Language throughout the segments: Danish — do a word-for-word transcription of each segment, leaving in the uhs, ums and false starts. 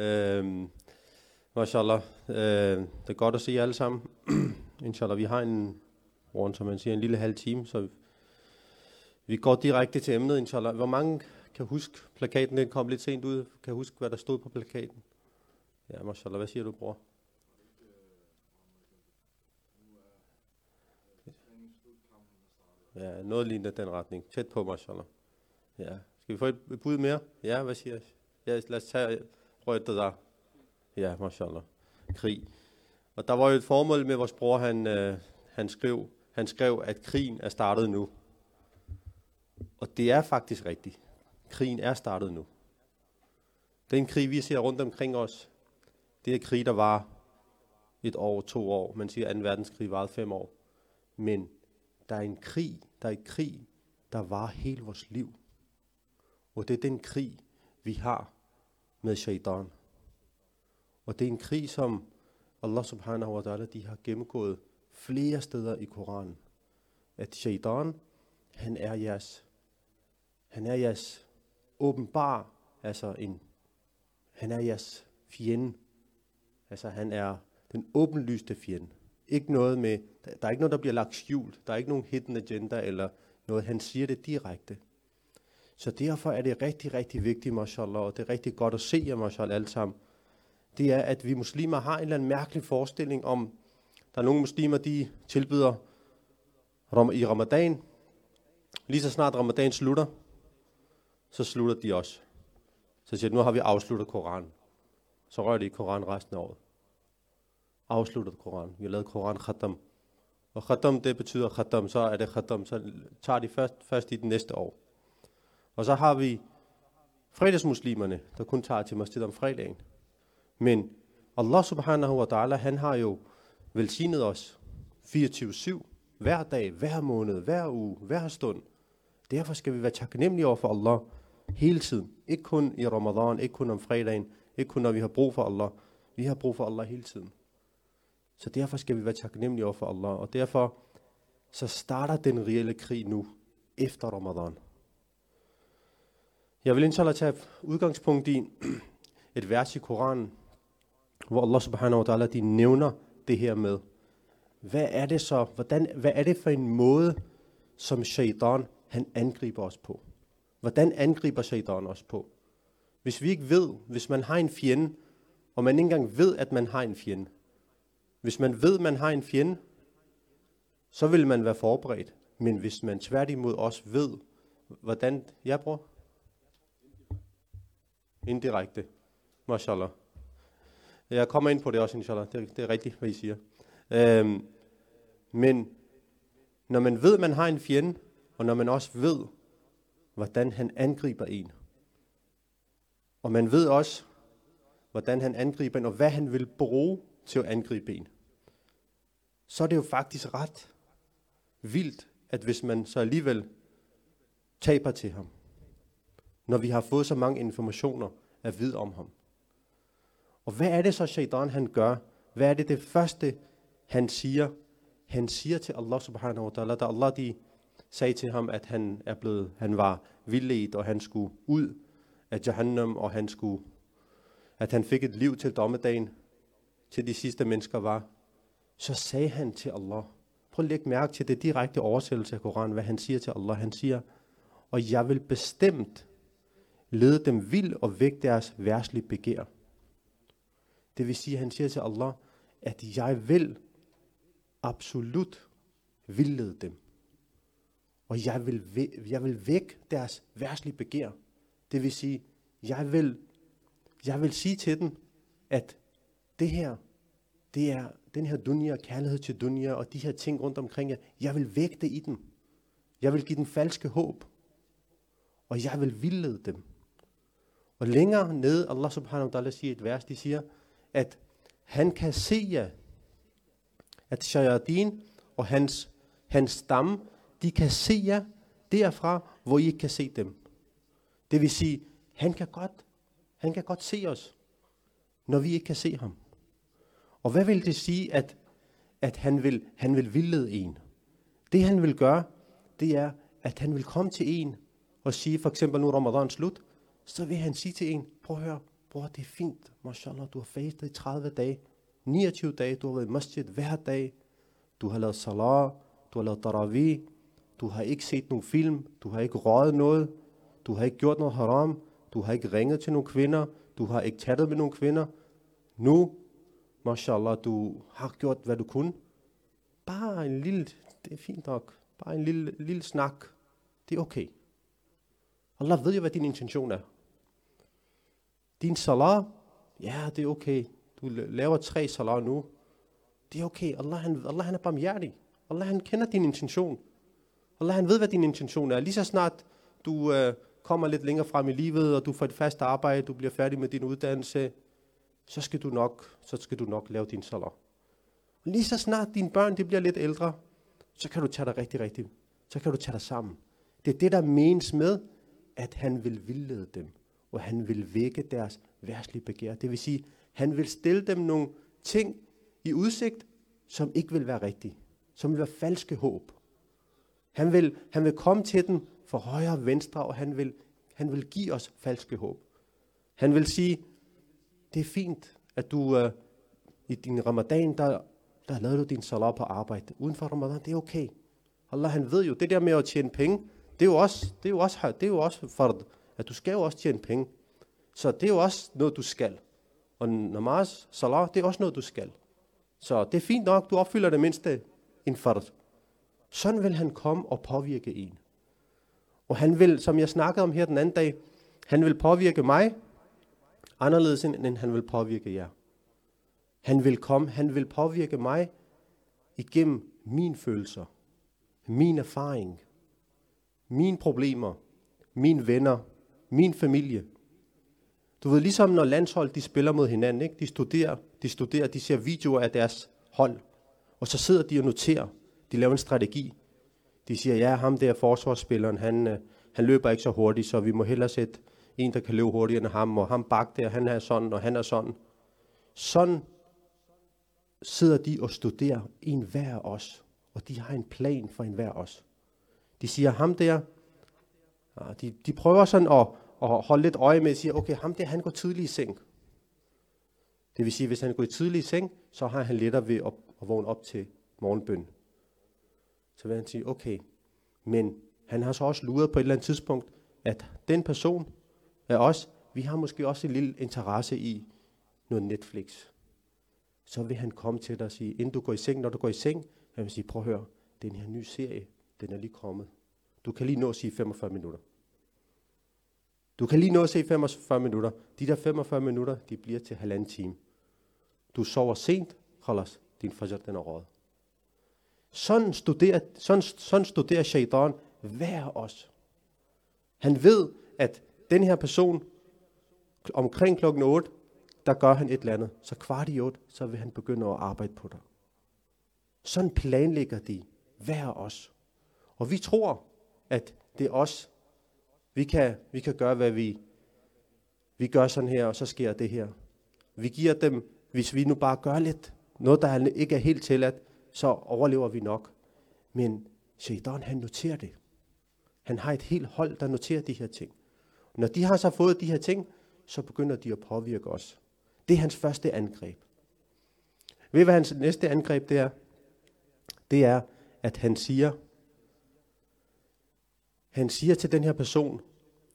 Øhm, mashallah, øh, det er godt at se jer alle sammen. Inshallah, vi har en rundt, som man siger, en lille halv time, så vi går direkte til emnet, inshallah. Hvor mange kan huske plakaten? Den kom lidt sent ud. Kan huske, hvad der stod på plakaten? Ja, mashallah, hvad siger du, bror? Ja, noget lignende den retning. Tæt på, mashallah. Ja. Skal vi få et bud mere? Ja, hvad siger jeg? Ja, lad os tage rødt og der. Ja, mashallah. Krig. Og der var jo et formål med vores bror, han, øh, han, skrev, han skrev, at krigen er startet nu. Og det er faktisk rigtigt. Krigen er startet nu. Den krig, vi ser rundt omkring os, det er krig, der var et år, to år. Man siger, at anden verdenskrig varede fem år. Men der er en krig, der er en krig, der var hele vores liv. Og det er den krig, vi har med Shaytan. Og det er en krig, som Allah subhanahu wa ta'ala, de har gennemgået flere steder i Koranen. At Shaytan, han er jeres, han er jeres åbenbar, altså en, han er jeres fjende. Altså han er den åbenlyste fjende. Ikke noget med, der er ikke noget, der bliver lagt skjult. Der er ikke nogen hidden agenda eller noget. Han siger det direkte. Så derfor er det rigtig, rigtig vigtigt, mashallah, og det er rigtig godt at se jer, mashallah, alle sammen. Det er, at vi muslimer har en eller anden mærkelig forestilling om, der er nogle muslimer, de tilbyder i Ramadan. Lige så snart Ramadan slutter, så slutter de også. Så siger de, nu har vi afsluttet Koranen. Så rører de i Koranen resten af året. Afsluttet Koran. Vi har lavet Koran Khatam. Og Khatam, det betyder Khatam. Så er det Khatam. Så tager de først, først i det næste år. Og så har vi fredagsmuslimerne, der kun tager til Masjid om fredagen. Men Allah subhanahu wa ta'ala, han har jo velsignet os fireogtyve syv. Hver dag, hver måned, hver uge, hver stund. Derfor skal vi være taknemmelige over for Allah hele tiden. Ikke kun i Ramadan, ikke kun om fredagen, ikke kun når vi har brug for Allah. Vi har brug for Allah hele tiden. Så derfor skal vi være taknemmelige over for Allah. Og derfor så starter den reelle krig nu, efter Ramadan. Jeg vil inshallah tage udgangspunkt i et vers i Koranen, hvor Allah subhanahu wa ta'ala, de nævner det her med. Hvad er det så? Hvordan, hvad er det for en måde, som Shaytan, han angriber os på? Hvordan angriber Shaytan os på? Hvis vi ikke ved, hvis man har en fjende, og man ikke engang ved, at man har en fjende. Hvis man ved, man har en fjende, så vil man være forberedt. Men hvis man tværtimod også ved, hvordan... Ja, bror? Indirekte. Mashallah. Jeg kommer ind på det også, inshallah. Det er, det er rigtigt, hvad I siger. Øhm, men når man ved, man har en fjende, og når man også ved, hvordan han angriber en. Og man ved også, hvordan han angriber en, og hvad han vil bruge til at angribe en. Så er det jo faktisk ret vildt, at hvis man så alligevel taber til ham, når vi har fået så mange informationer at vide om ham. Og hvad er det så, Shaytan, han gør? Hvad er det det første, han siger? Han siger til Allah subhanahu wa ta'ala, da Allah de sagde til ham, at han er blevet, han var vildledt, og han skulle ud af Jahannam, og han skulle, at han fik et liv til dommedagen, til de sidste mennesker var, så sagde han til Allah. Prøv at lægge mærke til det direkte oversættelse af Koranen, hvad han siger til Allah. Han siger, og jeg vil bestemt lede dem vild og væk deres værtslige begær. Det vil sige, han siger til Allah, at jeg vil absolut vildlede dem. Og jeg vil, væk, jeg vil væk deres værtslige begær. Det vil sige, jeg vil, jeg vil sige til dem, at det her, det er den her dunya, kærlighed til dunya, og de her ting rundt omkring jer. Jeg vil vække det i dem. Jeg vil give dem falske håb. Og jeg vil vildlede dem. Og længere nede, Allah subhanahu wa ta'ala siger et vers, de siger, at han kan se jer, at Shayadin og hans, hans stamme, de kan se jer derfra, hvor I ikke kan se dem. Det vil sige, han kan godt, han kan godt se os, når vi ikke kan se ham. Og hvad vil det sige, at, at han, vil, han vil vildlede en? Det han vil gøre, det er, at han vil komme til en og sige, for eksempel nu Ramadan slut, så vil han sige til en, prøv at høre, bror, det er fint, mashallah, du har fastet i tredive dage, niogtyve dage, du har været i masjid hver dag, du har lavet salat, du har lavet daravi, du har ikke set nogen film, du har ikke røget noget, du har ikke gjort noget haram, du har ikke ringet til nogle kvinder, du har ikke chattet med nogle kvinder. Nu, mashallah, du har gjort, hvad du kunne. Bare en lille, det er fint nok, bare en lille, lille snak, det er okay. Allah ved jo, hvad din intention er. Din salat, ja, det er okay. Du laver tre salat nu. Det er okay. Allah, han, Allah, han er barmhjertig. Allah, han kender din intention. Allah, han ved, hvad din intention er. Lige så snart du øh, kommer lidt længere frem i livet, og du får et fast arbejde, du bliver færdig med din uddannelse, så skal du nok, så skal du nok lave din salat. Og lige så snart dine børn de bliver lidt ældre, så kan du tage dig rigtig, rigtig. Så kan du tage dig sammen. Det er det, der menes med, at han vil vildlede dem, og han vil vække deres værtslige begær. Det vil sige, han vil stille dem nogle ting i udsigt, som ikke vil være rigtige, som vil være falske håb. Han vil, han vil komme til dem fra højre og venstre, og han vil, han vil give os falske håb. Han vil sige, det er fint, at du øh, i din ramadan, der, der lavede du din salat på arbejde. Uden for ramadan, det er okay. Allah, han ved jo, det der med at tjene penge, det er jo også, det er jo også, det er jo også fard, at du skal jo også tjene penge. Så det er jo også noget, du skal. Og namaz, salat, det er også noget, du skal. Så det er fint nok, du opfylder det mindste en fard. Sådan vil han komme og påvirke en. Og han vil, som jeg snakkede om her den anden dag, han vil påvirke mig anderledes, end han vil påvirke jer. Han vil komme, han vil påvirke mig igennem mine følelser, min erfaring, mine problemer, mine venner, min familie. Du ved, ligesom når landshold, de spiller mod hinanden, ikke? De studerer, de studerer, de ser videoer af deres hold, og så sidder de og noterer. De laver en strategi. De siger, ja, ham der forsvarsspilleren, han, han løber ikke så hurtigt, så vi må hellere sætte en, der kan løbe hurtigere end ham, og ham bak der, han er sådan, og han er sådan. Sådan sidder de og studerer en hver af os, og de har en plan for en hver af os. De siger, ham der, de, de prøver sådan at, at holde lidt øje med, og siger, okay, ham der, han går tidlig i seng. Det vil sige, hvis han går tidlig i seng, så har han lettere ved at, at vågne op til morgenbøn. Så vil han sige, okay, men han har så også luret på et eller andet tidspunkt, at den person af os, vi har måske også en lille interesse i noget Netflix. Så vil han komme til dig og sige, inden du går i seng, når du går i seng, han vil sige, prøv at høre, den her nye serie, den er lige kommet. Du kan lige nå at sige femogfyrre minutter. Du kan lige nå at se femogfyrre minutter. De der femogfyrre minutter, de bliver til halvanden time. Du sover sent, khalas, din fajr, den er røget. Sådan studerer, sådan, sådan studerer shaytan hver af os. Han ved, at den her person, omkring klokken otte, der gør han et eller andet. Så kvart i otte, så vil han begynde at arbejde på dig. Sådan planlægger de hver af os. Og vi tror, at det er os. Vi kan, vi kan gøre, hvad vi, vi gør sådan her, og så sker det her. Vi giver dem, hvis vi nu bare gør lidt, noget der ikke er helt tilladt, så overlever vi nok. Men shaitan, han noterer det. Han har et helt hold, der noterer de her ting. Når de har så fået de her ting, så begynder de at påvirke os. Det er hans første angreb. Ved hvad hans næste angreb det er? Det er, at han siger, han siger til den her person,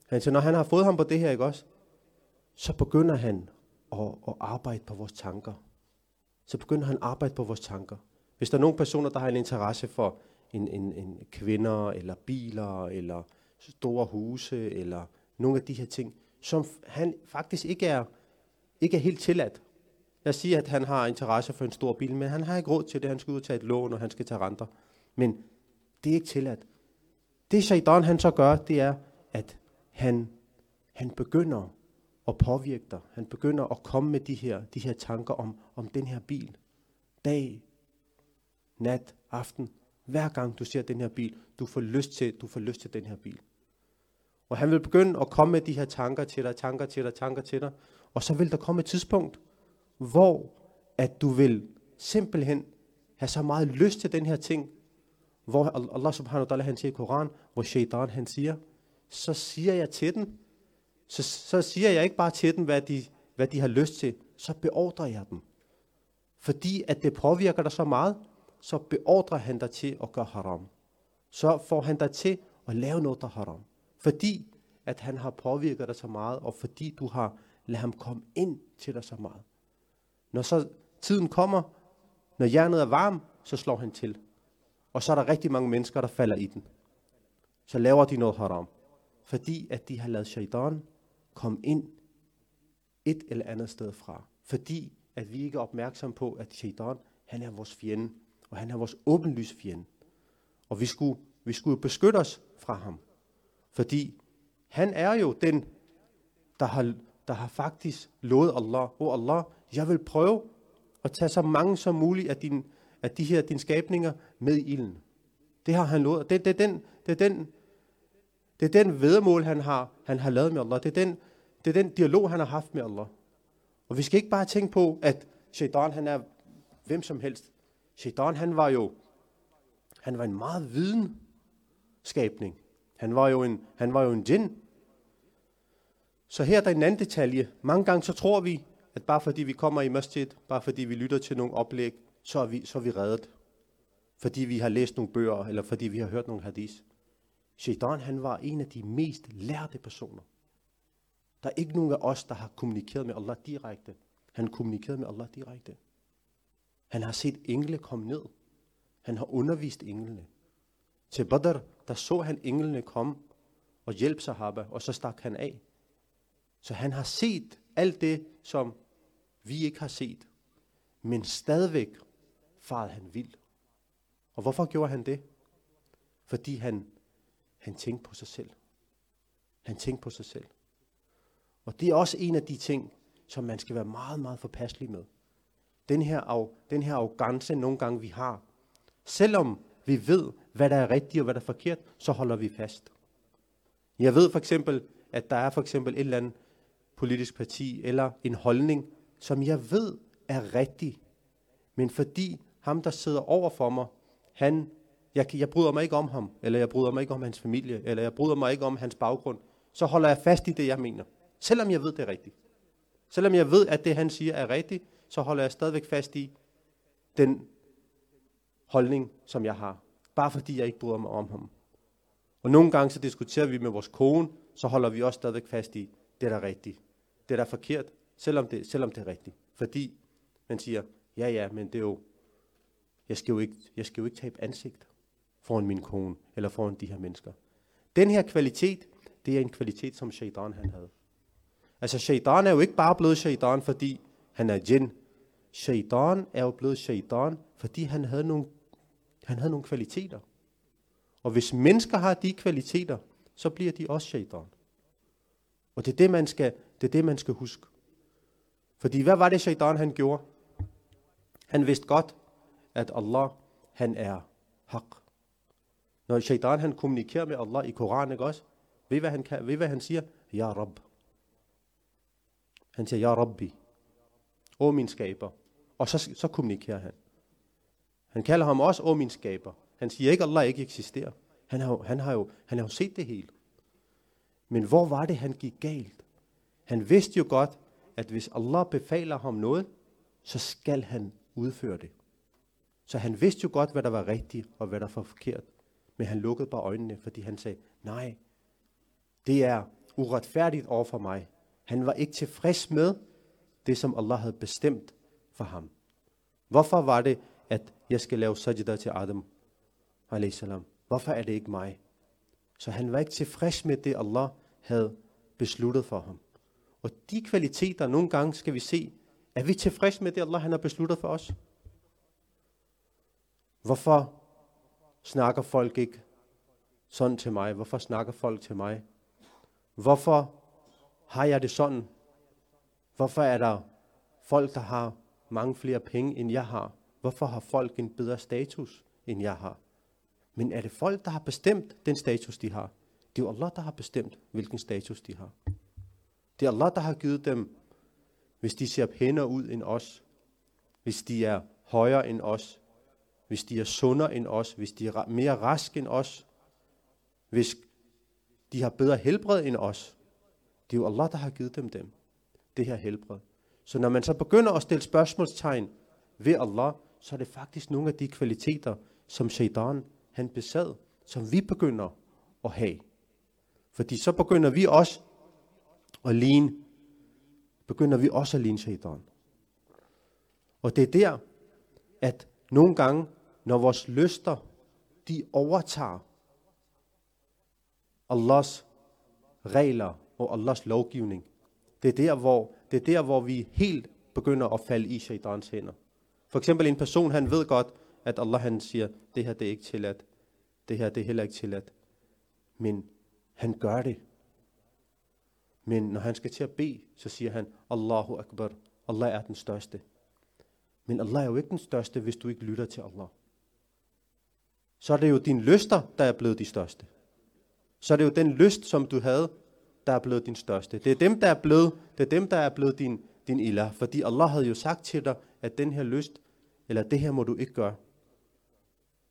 han siger, når han har fået ham på det her, ikke også, så begynder han at, at arbejde på vores tanker. Så begynder han at arbejde på vores tanker. Hvis der er nogle personer, der har en interesse for en, en, en kvinder, eller biler, eller store huse, eller nogle af de her ting, som han faktisk ikke er, ikke er helt tilladt. Jeg siger, at han har interesse for en stor bil, men han har ikke råd til det. Han skal ud og tage et lån, og han skal tage renter. Men det er ikke tilladt. Det shaitan, han så gør, det er, at han, han begynder at påvirke dig. Han begynder at komme med de her, de her tanker om, om den her bil. Dag, nat, aften. Hver gang du ser den her bil, du får lyst til, du får lyst til den her bil. Og han vil begynde at komme med de her tanker til dig, tanker til dig, tanker til dig. Og så vil der komme et tidspunkt, hvor at du vil simpelthen have så meget lyst til den her ting, hvor Allah subhanahu wa ta'ala, han siger i Koran, hvor shaitan, han siger, så siger jeg til den, så, så siger jeg ikke bare til den, hvad de, hvad de har lyst til, så beordrer jeg dem. Fordi at det påvirker dig så meget, så beordrer han dig til at gøre haram. Så får han dig til at lave noget, der haram. Fordi at han har påvirket dig så meget, og fordi du har ladet ham komme ind til dig så meget. Når så tiden kommer, når hjernet er varm, så slår han til. Og så er der rigtig mange mennesker, der falder i den. Så laver de noget haram. Fordi at de har ladet shaitan komme ind et eller andet sted fra. Fordi at vi ikke er opmærksomme på, at shaitan, han er vores fjende. Og han er vores åbenlyse fjende. Og vi skulle, vi skulle beskytte os fra ham. Fordi han er jo den, der har, der har faktisk lovet Allah. Oh Allah, jeg vil prøve at tage så mange som muligt af, din, af de her dine skabninger med i ilden. Det har han lovet. Det, det, er, den, det, er, den, det er den væddemål, han har, han har lavet med Allah. Det er, den, det er den dialog, han har haft med Allah. Og vi skal ikke bare tænke på, at shaitan, han er hvem som helst. Shaitan, han var jo han var en meget viden skabning. Han var jo en, han var jo en jinn. Så her er der en anden detalje. Mange gange så tror vi, at bare fordi vi kommer i masjid, bare fordi vi lytter til nogle oplæg, så er vi, så er vi reddet. Fordi vi har læst nogle bøger, eller fordi vi har hørt nogle hadis. Shaitan, han var en af de mest lærte personer. Der er ikke nogen af os, der har kommunikeret med Allah direkte. Han kommunikerede med Allah direkte. Han har set engle komme ned. Han har undervist englene. Til Badr, der så han englene komme og hjælpe sahaba, og så stak han af. Så han har set alt det, som vi ikke har set. Men stadigvæk farede han vild. Og hvorfor gjorde han det? Fordi han, han tænkte på sig selv. Han tænkte på sig selv. Og det er også en af de ting, som man skal være meget, meget forpasselig med. Den her, den her arrogance, nogle gange vi har. Selvom vi ved, hvad der er rigtigt og hvad der er forkert, så holder vi fast. Jeg ved for eksempel, at der er for eksempel et eller andet politisk parti eller en holdning, som jeg ved er rigtig. Men fordi ham, der sidder over for mig, han, jeg, jeg bryder mig ikke om ham, eller jeg bryder mig ikke om hans familie, eller jeg bryder mig ikke om hans baggrund, så holder jeg fast i det, jeg mener. Selvom jeg ved, det er rigtigt. Selvom jeg ved, at det, han siger, er rigtigt, så holder jeg stadigvæk fast i den holdning, som jeg har. Bare fordi jeg ikke bryder mig om ham. Og nogle gange så diskuterer vi med vores kone, så holder vi også stadigvæk fast i, det der er rigtigt. Det der er forkert, selvom det, selvom det er rigtigt. Fordi man siger, ja ja, men det er jo, jeg skal jo ikke, jeg skal jo ikke tabe ansigt foran min kone, eller foran de her mennesker. Den her kvalitet, det er en kvalitet, som shaitan han havde. Altså shaitan er jo ikke bare blevet shaitan, fordi han er jinn. Shaitan er jo blevet shaitan, fordi han havde nogle, han havde nogle kvaliteter. Og hvis mennesker har de kvaliteter, så bliver de også shaitan. Og det er det, man skal, det er det, man skal huske. Fordi hvad var det, shaitan han gjorde? Han vidste godt, at Allah, han er haq. Når shaitan han kommunikerer med Allah i Koran, ikke også? Ved hvad han, kan, ved, hvad han siger? Ja Rab. Han siger, ja Rabbi. Åh min skaber. Og så, så kommunikerer han. Han kalder ham også, åh min skaber. Han siger ikke, Allah ikke eksisterer. Han har, han har jo han har set det hele. Men hvor var det, han gik galt? Han vidste jo godt, at hvis Allah befaler ham noget, så skal han udføre det. Så han vidste jo godt, hvad der var rigtigt og hvad der var forkert. Men han lukkede bare øjnene, fordi han sagde, nej, det er uretfærdigt over for mig. Han var ikke tilfreds med det, som Allah havde bestemt for ham. Hvorfor var det, at jeg skal lave sajda til Adam? Alayhi salam. Hvorfor er det ikke mig? Så han var ikke tilfreds med det, Allah havde besluttet for ham. Og de kvaliteter, nogle gange skal vi se, er vi tilfreds med det, Allah han har besluttet for os? Hvorfor snakker folk ikke sådan til mig? Hvorfor snakker folk til mig? Hvorfor har jeg det sådan? Hvorfor er der folk, der har mange flere penge, end jeg har? Hvorfor har folk en bedre status, end jeg har? Men er det folk, der har bestemt den status, de har? Det er jo Allah, der har bestemt, hvilken status de har. Det er Allah, der har givet dem, hvis de ser pænere ud end os, hvis de er højere end os, hvis de er sundere end os, hvis de er mere raske end os, hvis de har bedre helbred end os. Det er jo Allah, der har givet dem dem. det her helbred. Så når man så begynder at stille spørgsmålstegn ved Allah, så er det faktisk nogle af de kvaliteter, som Shaytan han besad, som vi begynder at have. Fordi så begynder vi også at ligne, begynder vi også at ligne Shaytan. Og det er der, at nogle gange, når vores lyster, de overtager Allahs regler og Allahs lovgivning, det er der, hvor, det er der, hvor vi helt begynder at falde i Shaitans hænder. For eksempel en person, han ved godt, at Allah han siger, det her det er ikke tilladt, det her det er heller ikke tilladt. Men han gør det. Men når han skal til at bede, så siger han, Allahu Akbar, Allah er den største. Men Allah er jo ikke den største, hvis du ikke lytter til Allah. Så er det jo dine lyster, der er blevet de største. Så er det jo den lyst, som du havde, der er blevet din største. Det er dem, der er blevet, det er dem, der er blevet din, din ilah. Fordi Allah havde jo sagt til dig, at den her lyst, eller det her må du ikke gøre.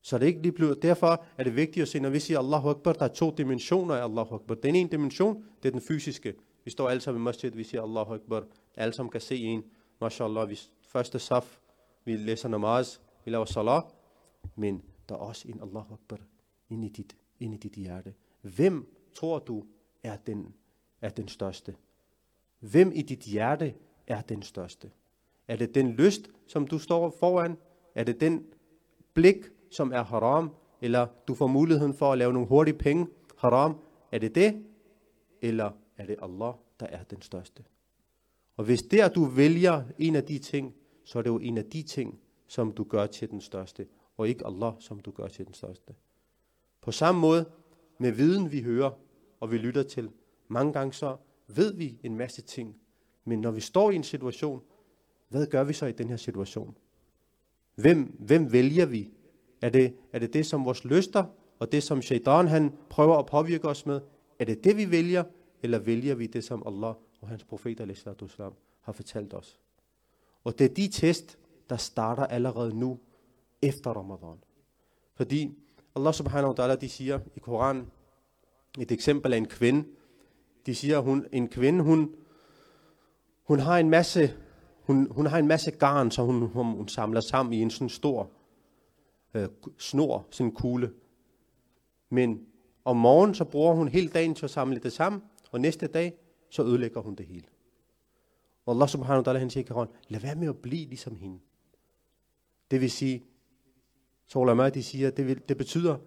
Så det ikke lige bliver. Derfor er det vigtigt at se, når vi siger Allahu Akbar, der er to dimensioner af Allahu Akbar. Den ene dimension, det er den fysiske. Vi står alle sammen i Masjid, vi siger Allahu Akbar. Alle sammen kan se en. MashaAllah, vi første saf, vi læser namaz, vi laver salat. Men der er også en Allahu Akbar inde i dit, inde i dit hjerte. Hvem tror du er den, er den største? Hvem i dit hjerte er den største? Er det den lyst, som du står foran? Er det den blik, som er haram? Eller du får muligheden for at lave nogle hurtige penge? Haram, er det det? Eller er det Allah, der er den største? Og hvis der du vælger en af de ting, så er det jo en af de ting, som du gør til den største. Og ikke Allah, som du gør til den største. På samme måde med viden, vi hører og vi lytter til. Mange gange så ved vi en masse ting. Men når vi står i en situation, hvad gør vi så i den her situation? Hvem, hvem vælger vi? Er det, er det det, som vores lyster og det, som Shaytan han prøver at påvirke os med? Er det det, vi vælger? Eller vælger vi det, som Allah og hans profet, alayhi salam, har fortalt os? Og det er de test, der starter allerede nu efter Ramadan. Fordi Allah subhanahu wa ta'ala, de siger i Koran, et eksempel af en kvinde. De siger, hun en kvinde, hun, hun har en masse... Hun, hun har en masse garn, så hun, hun, hun samler sammen i en sådan stor øh, snor, sådan en kugle. Men om morgenen, så bruger hun hele dagen til at samle det sammen, og næste dag, så ødelægger hun det hele. Og Allah subhanahu wa ta'ala, han siger i Koran, lad være med at blive ligesom hende. Det vil sige, så Ulama, de siger, det, vil, det betyder,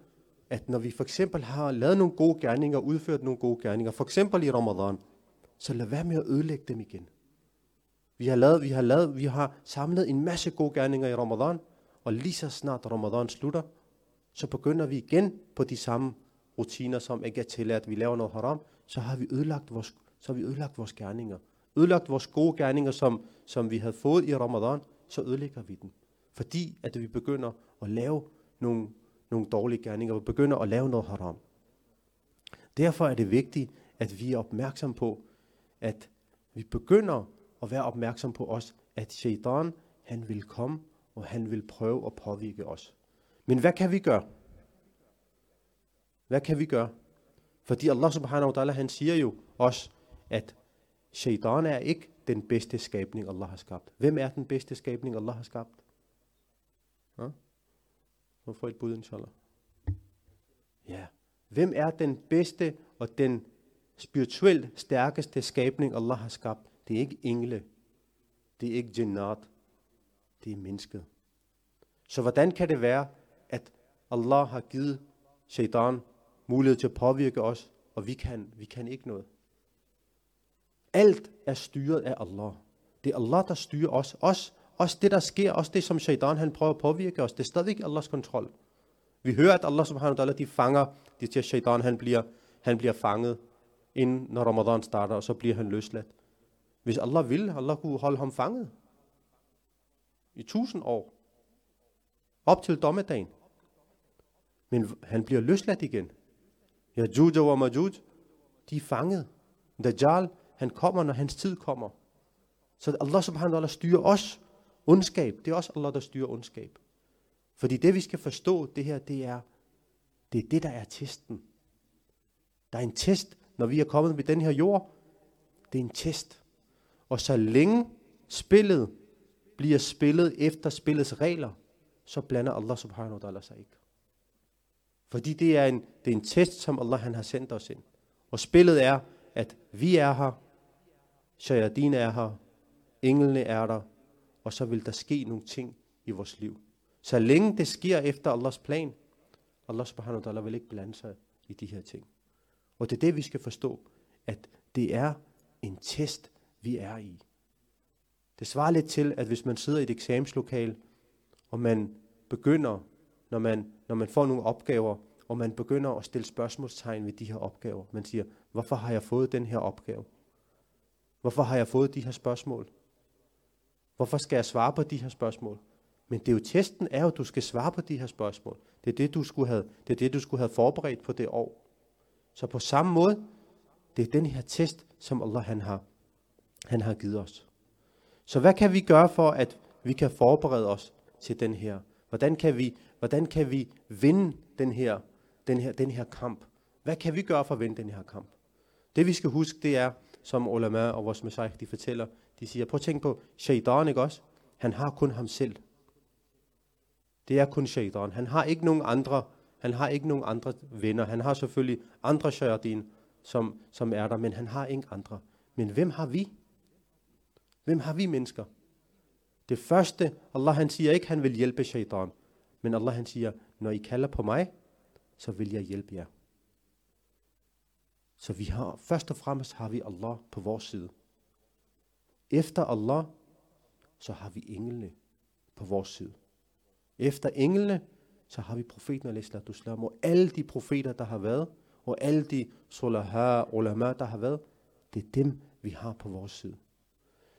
at når vi for eksempel har lavet nogle gode gerninger, udført nogle gode gerninger, for eksempel i Ramadan, så lad være med at ødelægge dem igen. Vi har, lavet, vi, har lavet, vi har samlet en masse gode gerninger i Ramadan, og lige så snart Ramadan slutter, så begynder vi igen på de samme rutiner, som ikke er tilladt. Vi laver noget haram, så har vi ødelagt vores, så har vi ødelagt vores gerninger. Ødelagt vores gode gerninger, som, som vi havde fået i Ramadan, så ødelægger vi den. Fordi at vi begynder at lave nogle, nogle dårlige gerninger, vi begynder at lave noget haram. Derfor er det vigtigt, at vi er opmærksom på, at vi begynder og være opmærksom på os, at Shaytan, han vil komme, og han vil prøve at påvirke os. Men hvad kan vi gøre? Hvad kan vi gøre? Fordi Allah subhanahu wa ta'ala, han siger jo også, at Shaytan er ikke den bedste skabning, Allah har skabt. Hvem er den bedste skabning, Allah har skabt? Ja? Nu får I et bud, inshallah. Ja. Hvem er den bedste og den spirituelt stærkeste skabning, Allah har skabt? Det er ikke engle, det er ikke jinnat, det er mennesket. Så hvordan kan det være, at Allah har givet Shaytan mulighed til at påvirke os, og vi kan, vi kan ikke noget? Alt er styret af Allah. Det er Allah, der styrer os. Også, også det, der sker, også det, som Shaytan han prøver at påvirke os, det er stadigvæk Allahs kontrol. Vi hører, at Allah subhanahu wa ta'ala, de fanger, det siger Shaytan, han bliver, han bliver fanget, inden når Ramadan starter, og så bliver han løsladt. Hvis Allah ville, Allah kunne holde ham fanget i tusind år, op til dommedagen. Men han bliver løsladt igen. Yajuj og Majuj, de er fanget. Dajjal, han kommer, når hans tid kommer. Så Allah subhanahu wa ta'ala styrer os ondskab. Det er også Allah, der styrer ondskab. Fordi det, vi skal forstå, det her, det er det, er det der er testen. Der er en test, når vi er kommet med den her jord. Det er en test. Og så længe spillet bliver spillet efter spillets regler, så blander Allah subhanahu wa ta'ala sig ikke. Fordi det er en, det er en test, som Allah han har sendt os ind. Og spillet er, at vi er her, shayatin er her, englene er der, og så vil der ske nogle ting i vores liv. Så længe det sker efter Allahs plan, Allah subhanahu wa ta'ala vil ikke blande sig i de her ting. Og det er det, vi skal forstå, at det er en test, vi er i. Det svarer lidt til, at hvis man sidder i et eksamenslokale, og man begynder, når man, når man får nogle opgaver, og man begynder at stille spørgsmålstegn ved de her opgaver. Man siger, hvorfor har jeg fået den her opgave? Hvorfor har jeg fået de her spørgsmål? Hvorfor skal jeg svare på de her spørgsmål? Men det er jo testen er jo, at du skal svare på de her spørgsmål. Det er det, du skulle have, det er det, du skulle have forberedt på det år. Så på samme måde, det er den her test, som Allah han har, han har givet os. Så hvad kan vi gøre for, at vi kan forberede os til den her? Hvordan kan vi, hvordan kan vi vinde den her, den, her, den her kamp? Hvad kan vi gøre for at vinde den her kamp? Det vi skal huske, det er, som ulama og vores messiah, de fortæller, de siger, prøv at tænke på Shaytan, ikke også? Han har kun ham selv. Det er kun Shaytan. Han har ikke nogen andre, han har ikke nogen andre venner. Han har selvfølgelig andre shayatin, som, som er der, men han har ingen andre. Men hvem har vi? Hvem har vi mennesker? Det første, Allah han siger ikke, han vil hjælpe Shaytan. Men Allah han siger, når I kalder på mig, så vil jeg hjælpe jer. Så vi har, først og fremmest har vi Allah på vores side. Efter Allah, så har vi englene på vores side. Efter englene, så har vi profeten alayhi salam, og alle de profeter, der har været, og alle de sulaha, ulama, der har været, det er dem, vi har på vores side.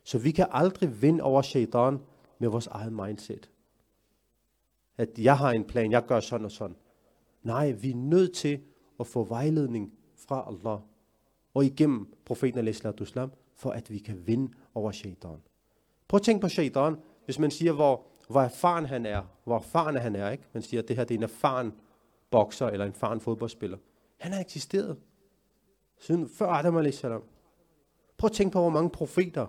Så vi kan aldrig vinde over Shaytan med vores eget mindset. At jeg har en plan, jeg gør sådan og sådan. Nej, vi er nødt til at få vejledning fra Allah og igennem profeten alayhi salam, for at vi kan vinde over Shaytan. Prøv at tænke på Shaytan, hvis man siger, hvor hvor erfaren han er, hvor erfaren han er, ikke? Man siger, at det her det er en erfaren bokser eller en erfaren fodboldspiller. Han har eksisteret siden før Adam alayhi salam. Prøv at tænke på, hvor mange profeter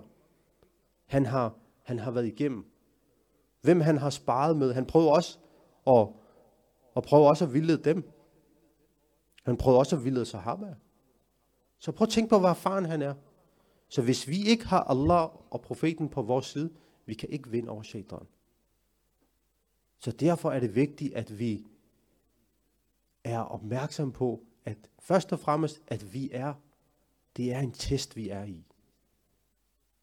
han har, han har været igennem. Hvem han har sparet med. Han prøvede også at, og prøvede også at vildlede dem. Han prøvede også at vildlede Sahaba. Så prøv at tænke på, hvor erfaren han er. Så hvis vi ikke har Allah og profeten på vores side, vi kan ikke vinde over Shaytan. Så derfor er det vigtigt, at vi er opmærksom på, at først og fremmest, at vi er, det er en test, vi er i.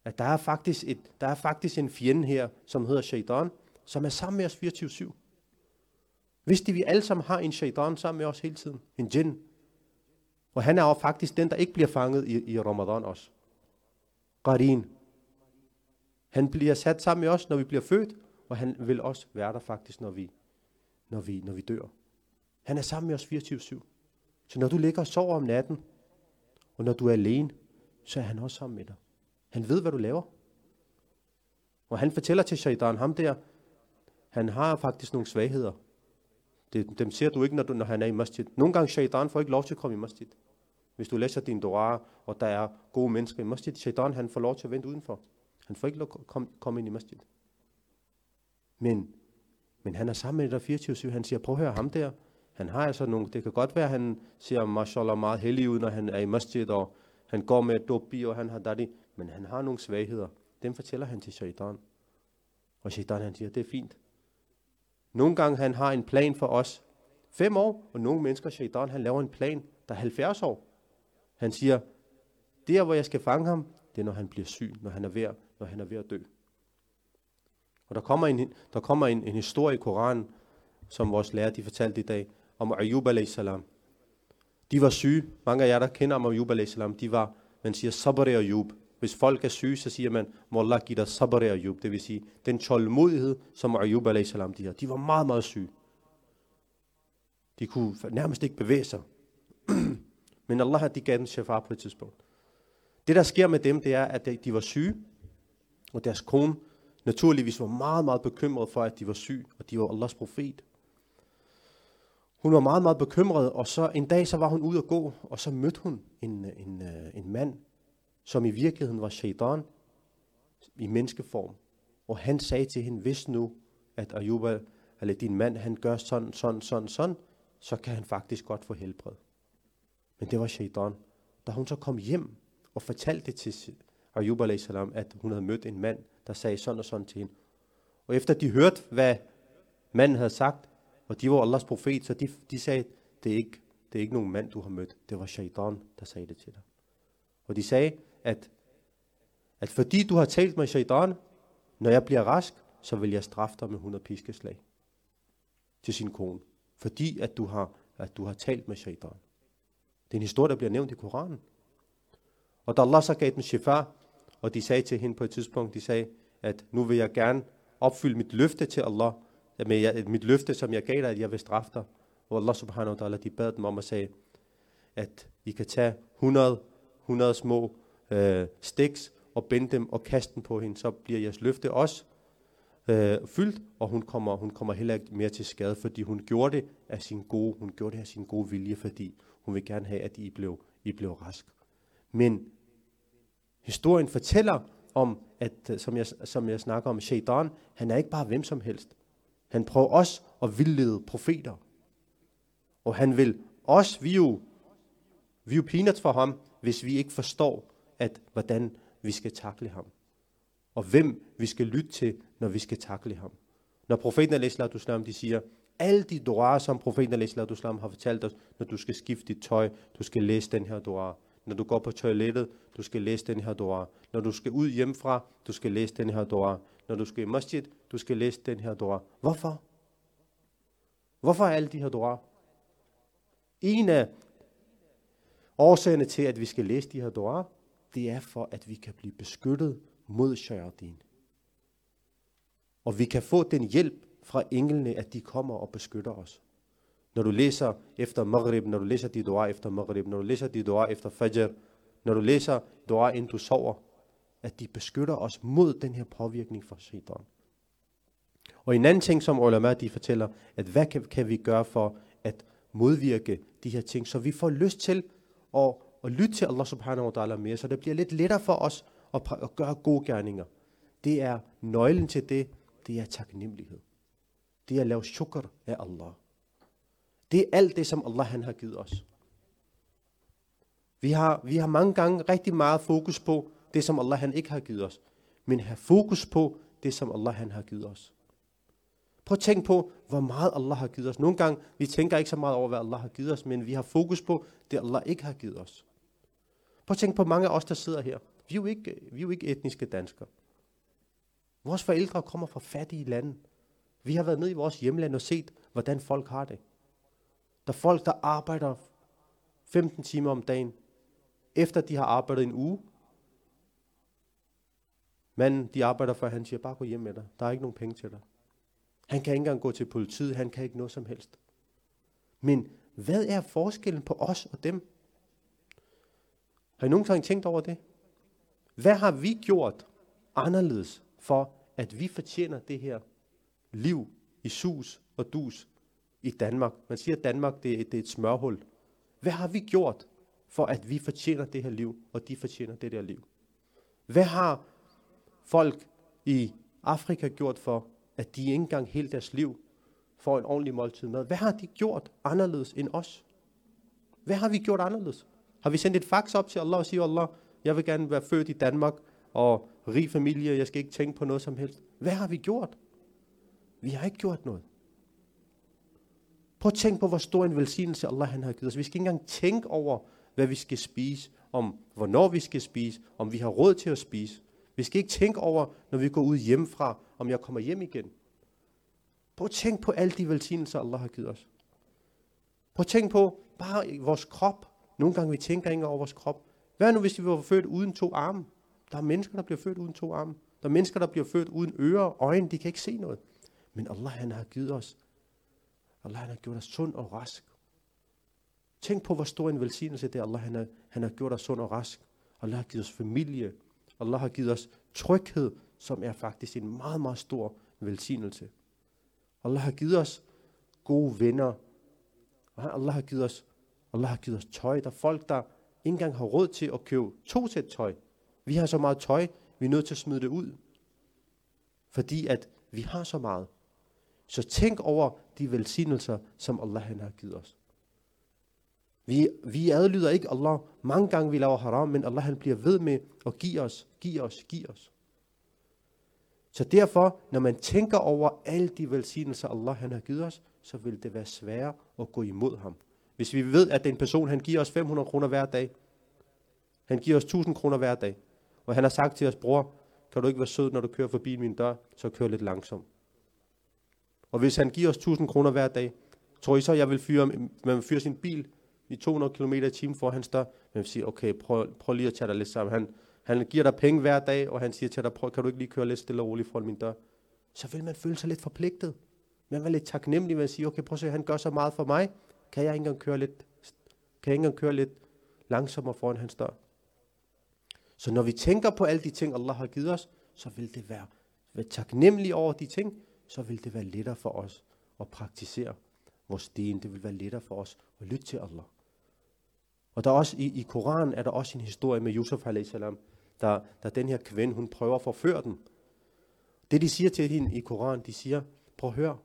At der er faktisk, et, der er faktisk en fjende her, som hedder Shaytan, som er sammen med os fireogtyve syv. Hvis de vi alle sammen har en Shaytan sammen med os hele tiden, en Jinn, og han er jo faktisk den, der ikke bliver fanget i, i Ramadan også. Qarin. Han bliver sat sammen med os, når vi bliver født, og han vil også være der faktisk, når vi, når vi, når vi dør. Han er sammen med os fireogtyve syv. Så når du ligger og sover om natten, og når du er alene, så er han også sammen med dig. Han ved, hvad du laver. Og han fortæller til Shaytan, ham der, han har faktisk nogle svagheder. Det, dem ser du ikke, når, du, når han er i masjid. Nogle gange Shaytan får ikke lov til at komme i masjid. Hvis du læser din dua, og der er gode mennesker i masjid, Shaytan han får lov til at vente udenfor. Han får ikke lov til at komme, komme ind i masjid. Men, men han er sammen med dig fireogtyve syv. Han siger, prøv at høre ham der. Han har altså nogle, det kan godt være, han ser mashallah meget hellig ud, når han er i masjid, og han går med et dobi, og han har dadi. Men han har nogle svagheder. Dem fortæller han til Shaytan. Og Shaytan han siger, det er fint. Nogle gange han har en plan for os. Fem år, og nogle mennesker, Shaytan, han laver en plan, der er halvfjerds år. Han siger, der hvor jeg skal fange ham, det er når han bliver syg, når han er ved, når han er ved at dø. Og der kommer en, der kommer en, en historie i Koran, som vores lærer, de fortalte i dag, om Ayyub alayhi salam. De var syge. Mange af jer, der kender om Ayyub alayhi salam, de var, man siger, sabr Ayyub. Hvis folk er syge, så siger man, må Allah give dig sabr Ayyub. Det vil sige, den tålmodighed, som Ayyub alayhi salam, de havde. De var meget, meget syge. De kunne nærmest ikke bevæge sig. Men Allah, de gav dem shifa på et tidspunkt. Det, der sker med dem, det er, at de var syge, og deres kone naturligvis var meget, meget bekymret for, at de var syge, og de var Allahs profet. Hun var meget, meget bekymret, og så en dag så var hun ude at gå, og så mødte hun en, en, en mand, som i virkeligheden var Shaytan, i menneskeform. Og han sagde til hende, hvis nu, at Ayyub, eller din mand, han gør sådan, sådan, sådan, sådan, så kan han faktisk godt få helbred. Men det var Shaytan. Da hun så kom hjem og fortalte det til Ayyub, alayhi salam, at hun havde mødt en mand, der sagde sådan og sådan til hende. Og efter de hørte, hvad manden havde sagt, og de var Allahs profet, så de, de sagde, det er, ikke, det er ikke nogen mand, du har mødt. Det var Shaytan, der sagde det til dig. Og de sagde, at, at fordi du har talt med Shaytan, når jeg bliver rask, så vil jeg straffe dig med hundrede piskeslag til sin kone. Fordi at du har, at du har talt med Shaytan. Det er en historie, der bliver nævnt i Koranen. Og da Allah så gav dem Shifa, og de sagde til hende på et tidspunkt, de sagde, at nu vil jeg gerne opfylde mit løfte til Allah, mit løfte, som jeg gav dig, at jeg vil straffe dig. Og Allah subhanahu wa ta'ala, de bad dem om at sige, at I kan tage hundrede, hundrede små øh, stiks, og binde dem og kaste dem på hende, så bliver jeres løfte også øh, fyldt, og hun kommer, hun kommer heller ikke mere til skade, fordi hun gjorde det af sin gode, hun gjorde det af sin gode vilje, fordi hun vil gerne have, at I blev, I blev rask. Men historien fortæller om, at som jeg, som jeg snakker om, Shaytan, han er ikke bare hvem som helst. Han prøver også at vildlede profeter. Og han vil også, vi jo, vi jo peanuts for ham, hvis vi ikke forstår, at hvordan vi skal takle ham. Og hvem vi skal lytte til, når vi skal takle ham. Når profeten alayhi salam, de siger, alle de duaer, som profeten alayhi salam har fortalt os, når du skal skifte dit tøj, du skal læse den her dua. Når du går på toilettet, du skal læse den her dua. Når du skal ud hjemmefra, du skal læse den her dua. Når du skal i masjid, du skal læse den her dua. Hvorfor? Hvorfor alle de her duaer? En af årsagerne til, at vi skal læse de her duaer, det er for, at vi kan blive beskyttet mod Shaytan. Og vi kan få den hjælp fra englene, at de kommer og beskytter os. Når du læser efter Maghrib, når du læser de dua efter Maghrib, når du læser de dua efter Fajr, når du læser dua inden du sover, at de beskytter os mod den her påvirkning fra Shaytan. Og en anden ting, som ulama, de fortæller, at hvad kan, kan vi gøre for at modvirke de her ting, så vi får lyst til at og lytte til Allah subhanahu wa ta'ala mere, så det bliver lidt lettere for os at, pr- at gøre gode gerninger. Det er nøglen til det, det er taknemmelighed. Det er at lave shukr af Allah. Det er alt det, som Allah han har givet os. Vi har, vi har mange gange rigtig meget fokus på det, som Allah han ikke har givet os, men have fokus på det, som Allah han har givet os. Prøv at tænke på, hvor meget Allah har givet os. Nogle gange, vi tænker ikke så meget over, hvad Allah har givet os, men vi har fokus på det, Allah ikke har givet os. Prøv at tænke på mange af os, der sidder her. Vi er jo ikke, vi er jo ikke etniske danskere. Vores forældre kommer fra fattige lande. Vi har været nede i vores hjemland og set, hvordan folk har det. Der er folk, der arbejder femten timer om dagen, efter de har arbejdet en uge. Manden, de arbejder for, han siger, bare gå hjem med dig. Der er ikke nogen penge til dig. Han kan ikke engang gå til politiet, han kan ikke noget som helst. Men hvad er forskellen på os og dem? Har I nogensinde tænkt over det? Hvad har vi gjort anderledes for, at vi fortjener det her liv i sus og dus i Danmark? Man siger, at Danmark det er, det er et smørhul. Hvad har vi gjort for, at vi fortjener det her liv, og de fortjener det der liv? Hvad har folk i Afrika gjort for, at de ikke engang hele deres liv får en ordentlig måltid med? Hvad har de gjort anderledes end os? Hvad har vi gjort anderledes? Har vi sendt et fax op til Allah og siger, Allah, jeg vil gerne være født i Danmark og rig familie, jeg skal ikke tænke på noget som helst. Hvad har vi gjort? Vi har ikke gjort noget. Prøv at tænke på, hvor stor en velsignelse Allah han har givet os. Vi skal ikke engang tænke over, hvad vi skal spise, om hvornår vi skal spise, om vi har råd til at spise. Vi skal ikke tænke over, når vi går ud hjemmefra, om jeg kommer hjem igen. Prøv at tænke på alle de velsignelser, Allah har givet os. Prøv at tænke på bare vores krop. Nogle gange vi tænker ikke over vores krop. Hvad nu, hvis vi var født uden to arme? Der er mennesker, der bliver født uden to arme. Der er mennesker, der bliver født uden ører og øjne. De kan ikke se noget. Men Allah han har givet os. Allah han har gjort os sund og rask. Tænk på, hvor stor en velsignelse det er. Allah han har, han har gjort os sund og rask. Allah har givet os familie. Allah har givet os tryghed, som er faktisk en meget, meget stor velsignelse. Allah har givet os gode venner. Allah har givet os, Allah har givet os tøj. Der er folk, der ikke engang har råd til at købe to sæt tøj. Vi har så meget tøj, Vi er nødt til at smide det ud, fordi at vi har så meget. Så tænk over de velsignelser, som Allah han har givet os. Vi, vi adlyder ikke Allah. Mange gange vi laver haram, men Allah han bliver ved med at give os, give os, give os. Så derfor, når man tænker over alle de velsignelser, Allah han har givet os, så vil det være sværere at gå imod ham. Hvis vi ved, at den person, han giver os fem hundrede kroner hver dag, han giver os tusind kroner hver dag, og han har sagt til os, bror, kan du ikke være sød, når du kører forbi min dør, så kør lidt langsomt. Og hvis han giver os tusind kroner hver dag, tror I så, jeg vil fyre, man vil fyre sin bil i to hundrede kilometer i timen for hans dør? Man vil sige, okay, prøv, prøv lige at tage dig lidt sammen. Han, han giver dig penge hver dag, og han siger til dig, prøv, kan du ikke lige køre lidt stille og roligt foran min dør? Så vil man føle sig lidt forpligtet. Man var lidt taknemmelig, man siger, okay, prøv at se, han gør så meget for mig. Kan jeg ikke engang køre lidt, kan jeg ikke engang køre lidt langsommere foran hans dør? Så når vi tænker på alle de ting, Allah har givet os, så vil det være, være taknemmelige over de ting, så vil det være lettere for os at praktisere vores deen. Det vil være lettere for os at lytte til Allah. Og der er også, i, i Koran er der også en historie med Yusuf alayhi salam, der, der den her kvinde, hun prøver at forføre den. Det de siger til hende i Koran, de siger, prøv at høre,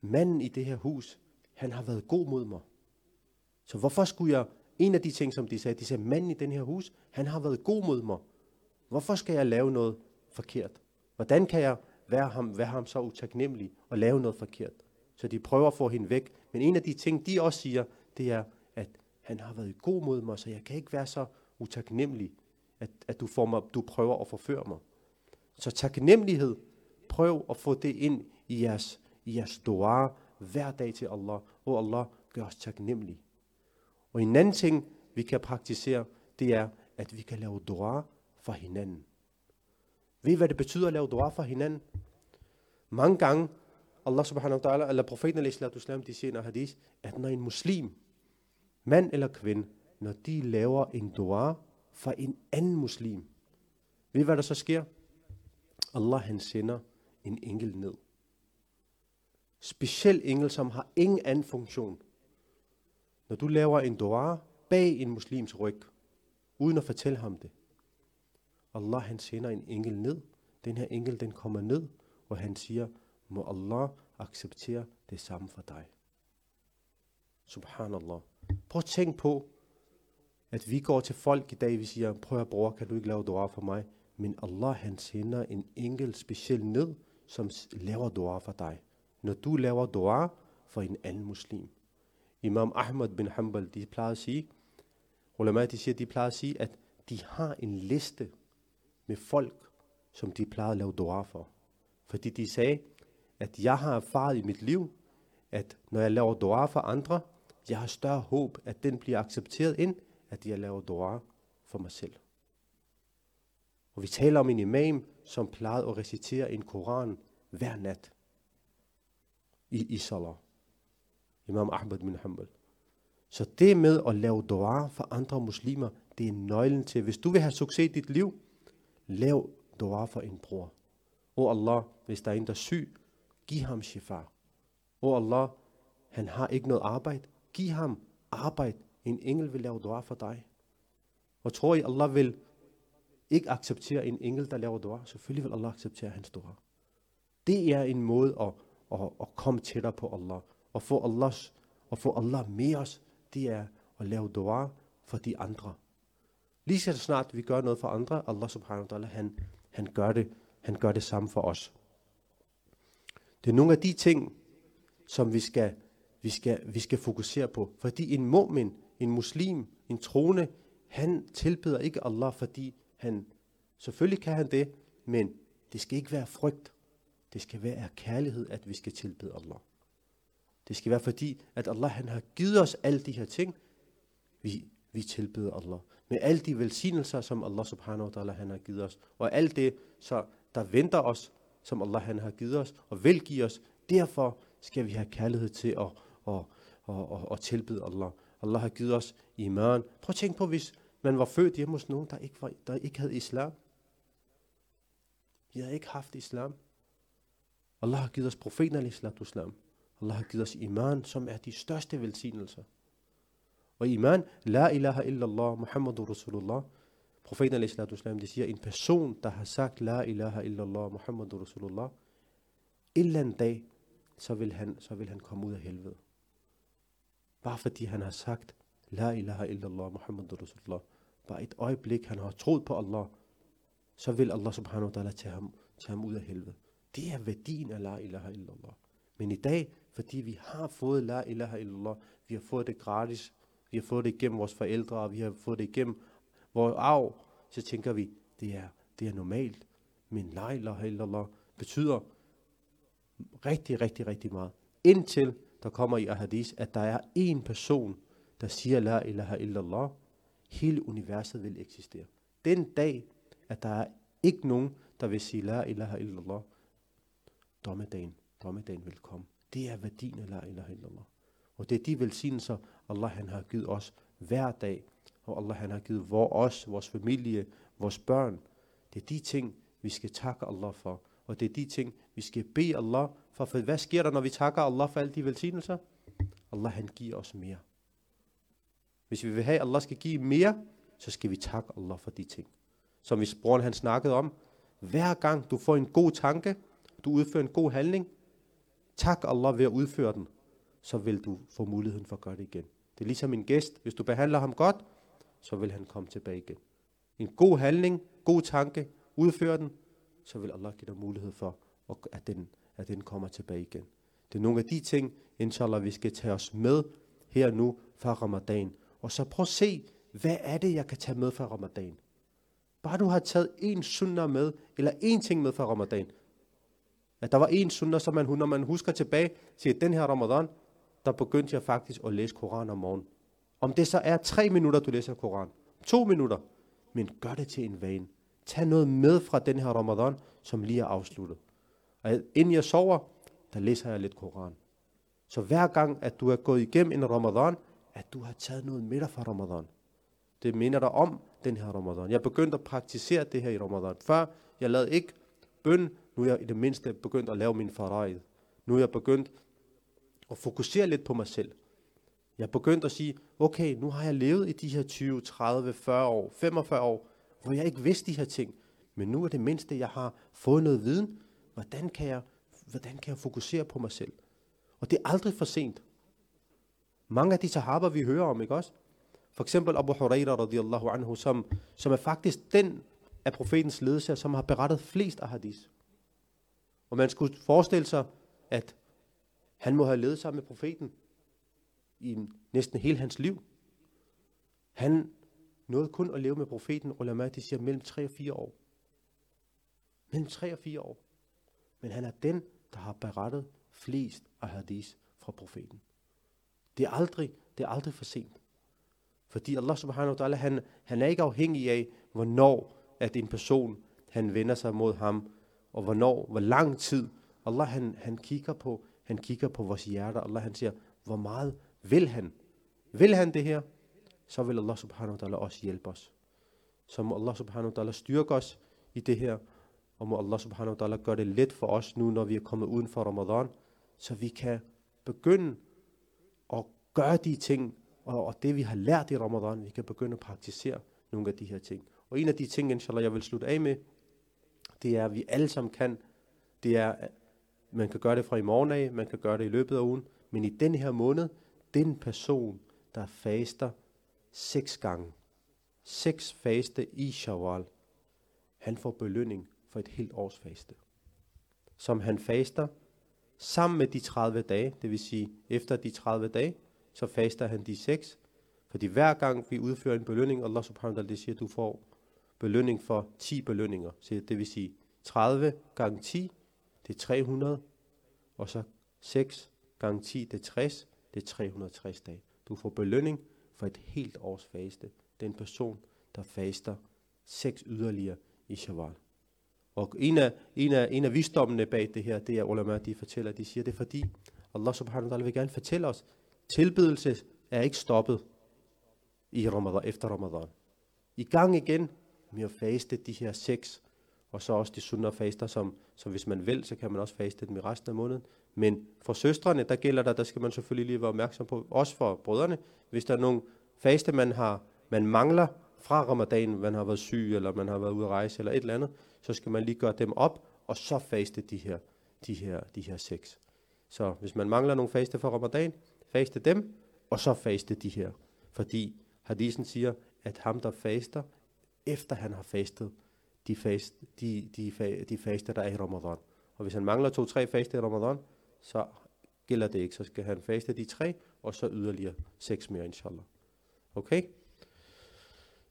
manden i det her hus, han har været god mod mig. Så hvorfor skulle jeg, en af de ting, som de sagde, de sagde, manden i den her hus, han har været god mod mig. Hvorfor skal jeg lave noget forkert? Hvordan kan jeg være ham, være ham så utaknemmelig og lave noget forkert? Så de prøver at få hende væk. Men en af de ting, de også siger, det er, at han har været god mod mig, så jeg kan ikke være så utaknemmelig, at, at du, får mig, du prøver at forføre mig. Så taknemmelighed, prøv at få det ind i jeres I jeres dua hver dag til Allah. Og Allah gør os taknemmelige. Og en anden ting, vi kan praktisere, det er, at vi kan lave dua for hinanden. Ved I, hvad det betyder at lave dua for hinanden? Mange gange, Allah subhanahu wa ta'ala, eller profeten alayhi salam, de siger i en hadis, at når en muslim, mand eller kvinde, når de laver en dua for en anden muslim, ved I, hvad der så sker? Allah han sender en engel ned. Speciel engel, som har ingen anden funktion. Når du laver en dua bag en muslims ryg, uden at fortælle ham det, Allah han sender en engel ned. Den her engel, den kommer ned, og han siger, må Allah acceptere det samme for dig. Subhanallah. Prøv at tænk på, at vi går til folk i dag, vi siger, prøv at bror, kan du ikke lave dua for mig? Men Allah han sender en engel speciel ned, som laver dua for dig. Når du laver dua for en anden muslim. Imam Ahmad bin Hanbal, de plejer at sige, ulama, de siger, de plejer at sige, at de har en liste med folk, som de plejer at lave dua for. Fordi de sagde, at jeg har erfaret i mit liv, at når jeg laver dua for andre, jeg har større håb, at den bliver accepteret, end at jeg laver dua for mig selv. Og vi taler om en imam, som plejede at recitere en koran hver nat. I, i salat. Imam Ahmad bin Hanbal. Så det med at lave dua for andre muslimer, det er nøglen til, hvis du vil have succes i dit liv, lav dua for en bror. O Allah, hvis der er en, der er syg, giv ham shifa. O Allah, han har ikke noget arbejde, giv ham arbejde. En engel vil lave dua for dig. Og tror I, Allah vil ikke acceptere en engel, der laver dua? Selvfølgelig vil Allah acceptere hans dua. Det er en måde at Og, og komme tættere på Allah. Og få, Allahs, og få Allah med os, det er at lave dua for de andre. Lige så snart vi gør noget for andre, Allah subhanahu wa ta'ala, han, han, gør det, han gør det samme for os. Det er nogle af de ting, som vi skal, vi skal, vi skal fokusere på. Fordi en mu'min, en muslim, en troende, han tilbeder ikke Allah, fordi han, selvfølgelig kan han det, men det skal ikke være frygt. Det skal være af kærlighed, at vi skal tilbede Allah. Det skal være fordi, at Allah han har givet os alle de her ting, vi, vi tilbeder Allah. Med alle de velsignelser, som Allah subhanahu wa ta'ala han har givet os. Og alt det, så der venter os, som Allah han har givet os og vil give os. Derfor skal vi have kærlighed til at, at, at, at, at tilbede Allah. Allah har givet os iman. Prøv at tænke på, hvis man var født hjemme hos nogen, der ikke, var, der ikke havde islam. Vi havde ikke haft islam. Allah har givet os profeten alayhi salam. Allah har givet os iman, som er de største velsignelser. Og iman, la ilaha illallah, Muhammadur Rasulullah. Profeten alayhi salam, de siger, en person, der har sagt, La ilaha illallah, Muhammadur Rasulullah, en eller anden dag, så vil han, så vil han komme ud af helvede. Bare fordi han har sagt, La ilaha illallah, Muhammadur Rasulullah, bare et øjeblik, han har troet på Allah, så vil Allah subhanahu wa ta'ala tage ham, tage ham ud af helvede. Det er værdien af La ilaha illallah. Men i dag, fordi vi har fået La ilaha illallah, vi har fået det gratis, vi har fået det igennem vores forældre, og vi har fået det igennem vores arv, så tænker vi, det er, det er normalt. Men La ilaha illallah betyder rigtig, rigtig, rigtig meget. Indtil der kommer i hadis, at der er en person, der siger La ilaha illallah, hele universet vil eksistere. Den dag, at der er ikke nogen, der vil sige La ilaha illallah, dommedagen, dommedagen vil komme. Det er værdien af La ilaha illallah. Og det er de velsignelser, Allah han har givet os hver dag. Og Allah han har givet vor, os, vores familie, vores børn. Det er de ting, vi skal takke Allah for. Og det er de ting, vi skal bede Allah for. For hvad sker der, når vi takker Allah for alle de velsignelser? Allah han giver os mere. Hvis vi vil have, at Allah skal give mere, så skal vi takke Allah for de ting. Som hvis broren han snakkede om, hver gang du får en god tanke, du udfører en god handling, tak Allah ved at udføre den, så vil du få muligheden for at gøre det igen. Det er ligesom en gæst, hvis du behandler ham godt, så vil han komme tilbage igen. En god handling, god tanke, udfør den, så vil Allah give dig mulighed for, at den, at den kommer tilbage igen. Det er nogle af de ting, inshallah, vi skal tage os med her nu fra Ramadan. Og så prøv at se, hvad er det, jeg kan tage med fra Ramadan? Bare du har taget en sunnah med, eller en ting med fra Ramadan. At der var en sunnah, som man, når man husker tilbage til den her Ramadan, der begyndte jeg faktisk at læse Koran om morgenen. Om det så er tre minutter, du læser Koran, to minutter, men gør det til en vane. Tag noget med fra den her Ramadan, som lige er afsluttet. Og inden jeg sover, der læser jeg lidt Koran. Så hver gang, at du er gået igennem en Ramadan, at du har taget noget med dig fra Ramadan. Det minder dig om den her Ramadan. Jeg begyndte at praktisere det her i Ramadan. Før, jeg lavede ikke bøn. Nu er jeg i det mindste begyndt at lave min faraid. Nu er jeg begyndt at fokusere lidt på mig selv. Jeg er begyndt at sige, okay, nu har jeg levet i de her tyve, tredive, fyrre år, femogfyrre år, hvor jeg ikke vidste de her ting. Men nu er det mindste, jeg har fået noget viden. Hvordan kan jeg, hvordan kan jeg fokusere på mig selv? Og det er aldrig for sent. Mange af de sahaber, vi hører om, ikke også? For eksempel Abu Huraira radiyallahu anhu, som, som er faktisk den af profetens ledsager, som har berettet flest af hadis. Og man skulle forestille sig, at han må have levet sammen med profeten i næsten hele hans liv. Han nåede kun at leve med profeten, ulama, de siger, mellem tre og fire år. Mellem tre og fire år. Men han er den, der har berettet flest af hadis fra profeten. Det er aldrig, det er aldrig for sent. Fordi Allah subhanahu wa ta'ala, han, han er ikke afhængig af, hvornår at en person, han vender sig mod ham, og hvornår, hvor lang tid. Allah, han, han kigger på, han kigger på vores hjerter. Allah, han siger, hvor meget vil han? Vil han det her? Så vil Allah subhanahu wa ta'ala også hjælpe os. Så må Allah subhanahu wa ta'ala styrke os i det her, og må Allah subhanahu wa ta'ala gøre det let for os nu, når vi er kommet uden for Ramadan, så vi kan begynde at gøre de ting, og det vi har lært i Ramadan, vi kan begynde at praktisere nogle af de her ting. Og en af de ting, inshallah, jeg vil slutte af med, det er, at vi alle sammen kan, det er, man kan gøre det fra i morgen af, man kan gøre det i løbet af ugen, men i den her måned, den person, der faster seks gange, seks faste i Shawwal, han får belønning for et helt års faste, som han faster sammen med de tredive dage, det vil sige, efter de tredive dage, så faster han de seks. Fordi hver gang vi udfører en belønning, Allah subhanahu wa ta'ala siger, at du får belønning for ti belønninger. Så det vil sige tredive gange ti, det er tre hundrede. Og så seks gange ti, det er tres, det er tre hundrede og tres dage. Du får belønning for et helt års faste. Den person, der faster seks yderligere i Shawwal. Og en af, en af, en af visdommene bag det her, det er ulama, de fortæller, de siger, det er fordi Allah subhanahu wa ta'ala vil gerne fortælle os, tilbedelse er ikke stoppet i Ramadan, efter Ramadan. I gang igen med at faste de her seks, og så også de sunnah faster, som, som hvis man vil, så kan man også faste dem i resten af måneden. Men for søstrene, der gælder der, der skal man selvfølgelig lige være opmærksom på, også for brødrene, hvis der er nogle faste, man, har, man mangler fra ramadanen, man har været syg, eller man har været ude at rejse, eller et eller andet, så skal man lige gøre dem op, og så faste de her, de her, de her seks. Så hvis man mangler nogle faste fra ramadan, faste dem, og så faste de her. Fordi hadisen siger, at ham der faster, efter han har fastet, de, fast, de, de, de, de faster, der er i ramadan. Og hvis han mangler to-tre faste i ramadan, så gælder det ikke. Så skal han faste de tre, og så yderligere seks mere, inshallah. Okay?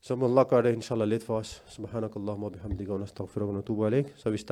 Så må Allah gøre det, inshallah, lidt for os. Subhanakallah, wa bihamdika, wa nastaghfiruka, wa natubu alayk. Så vi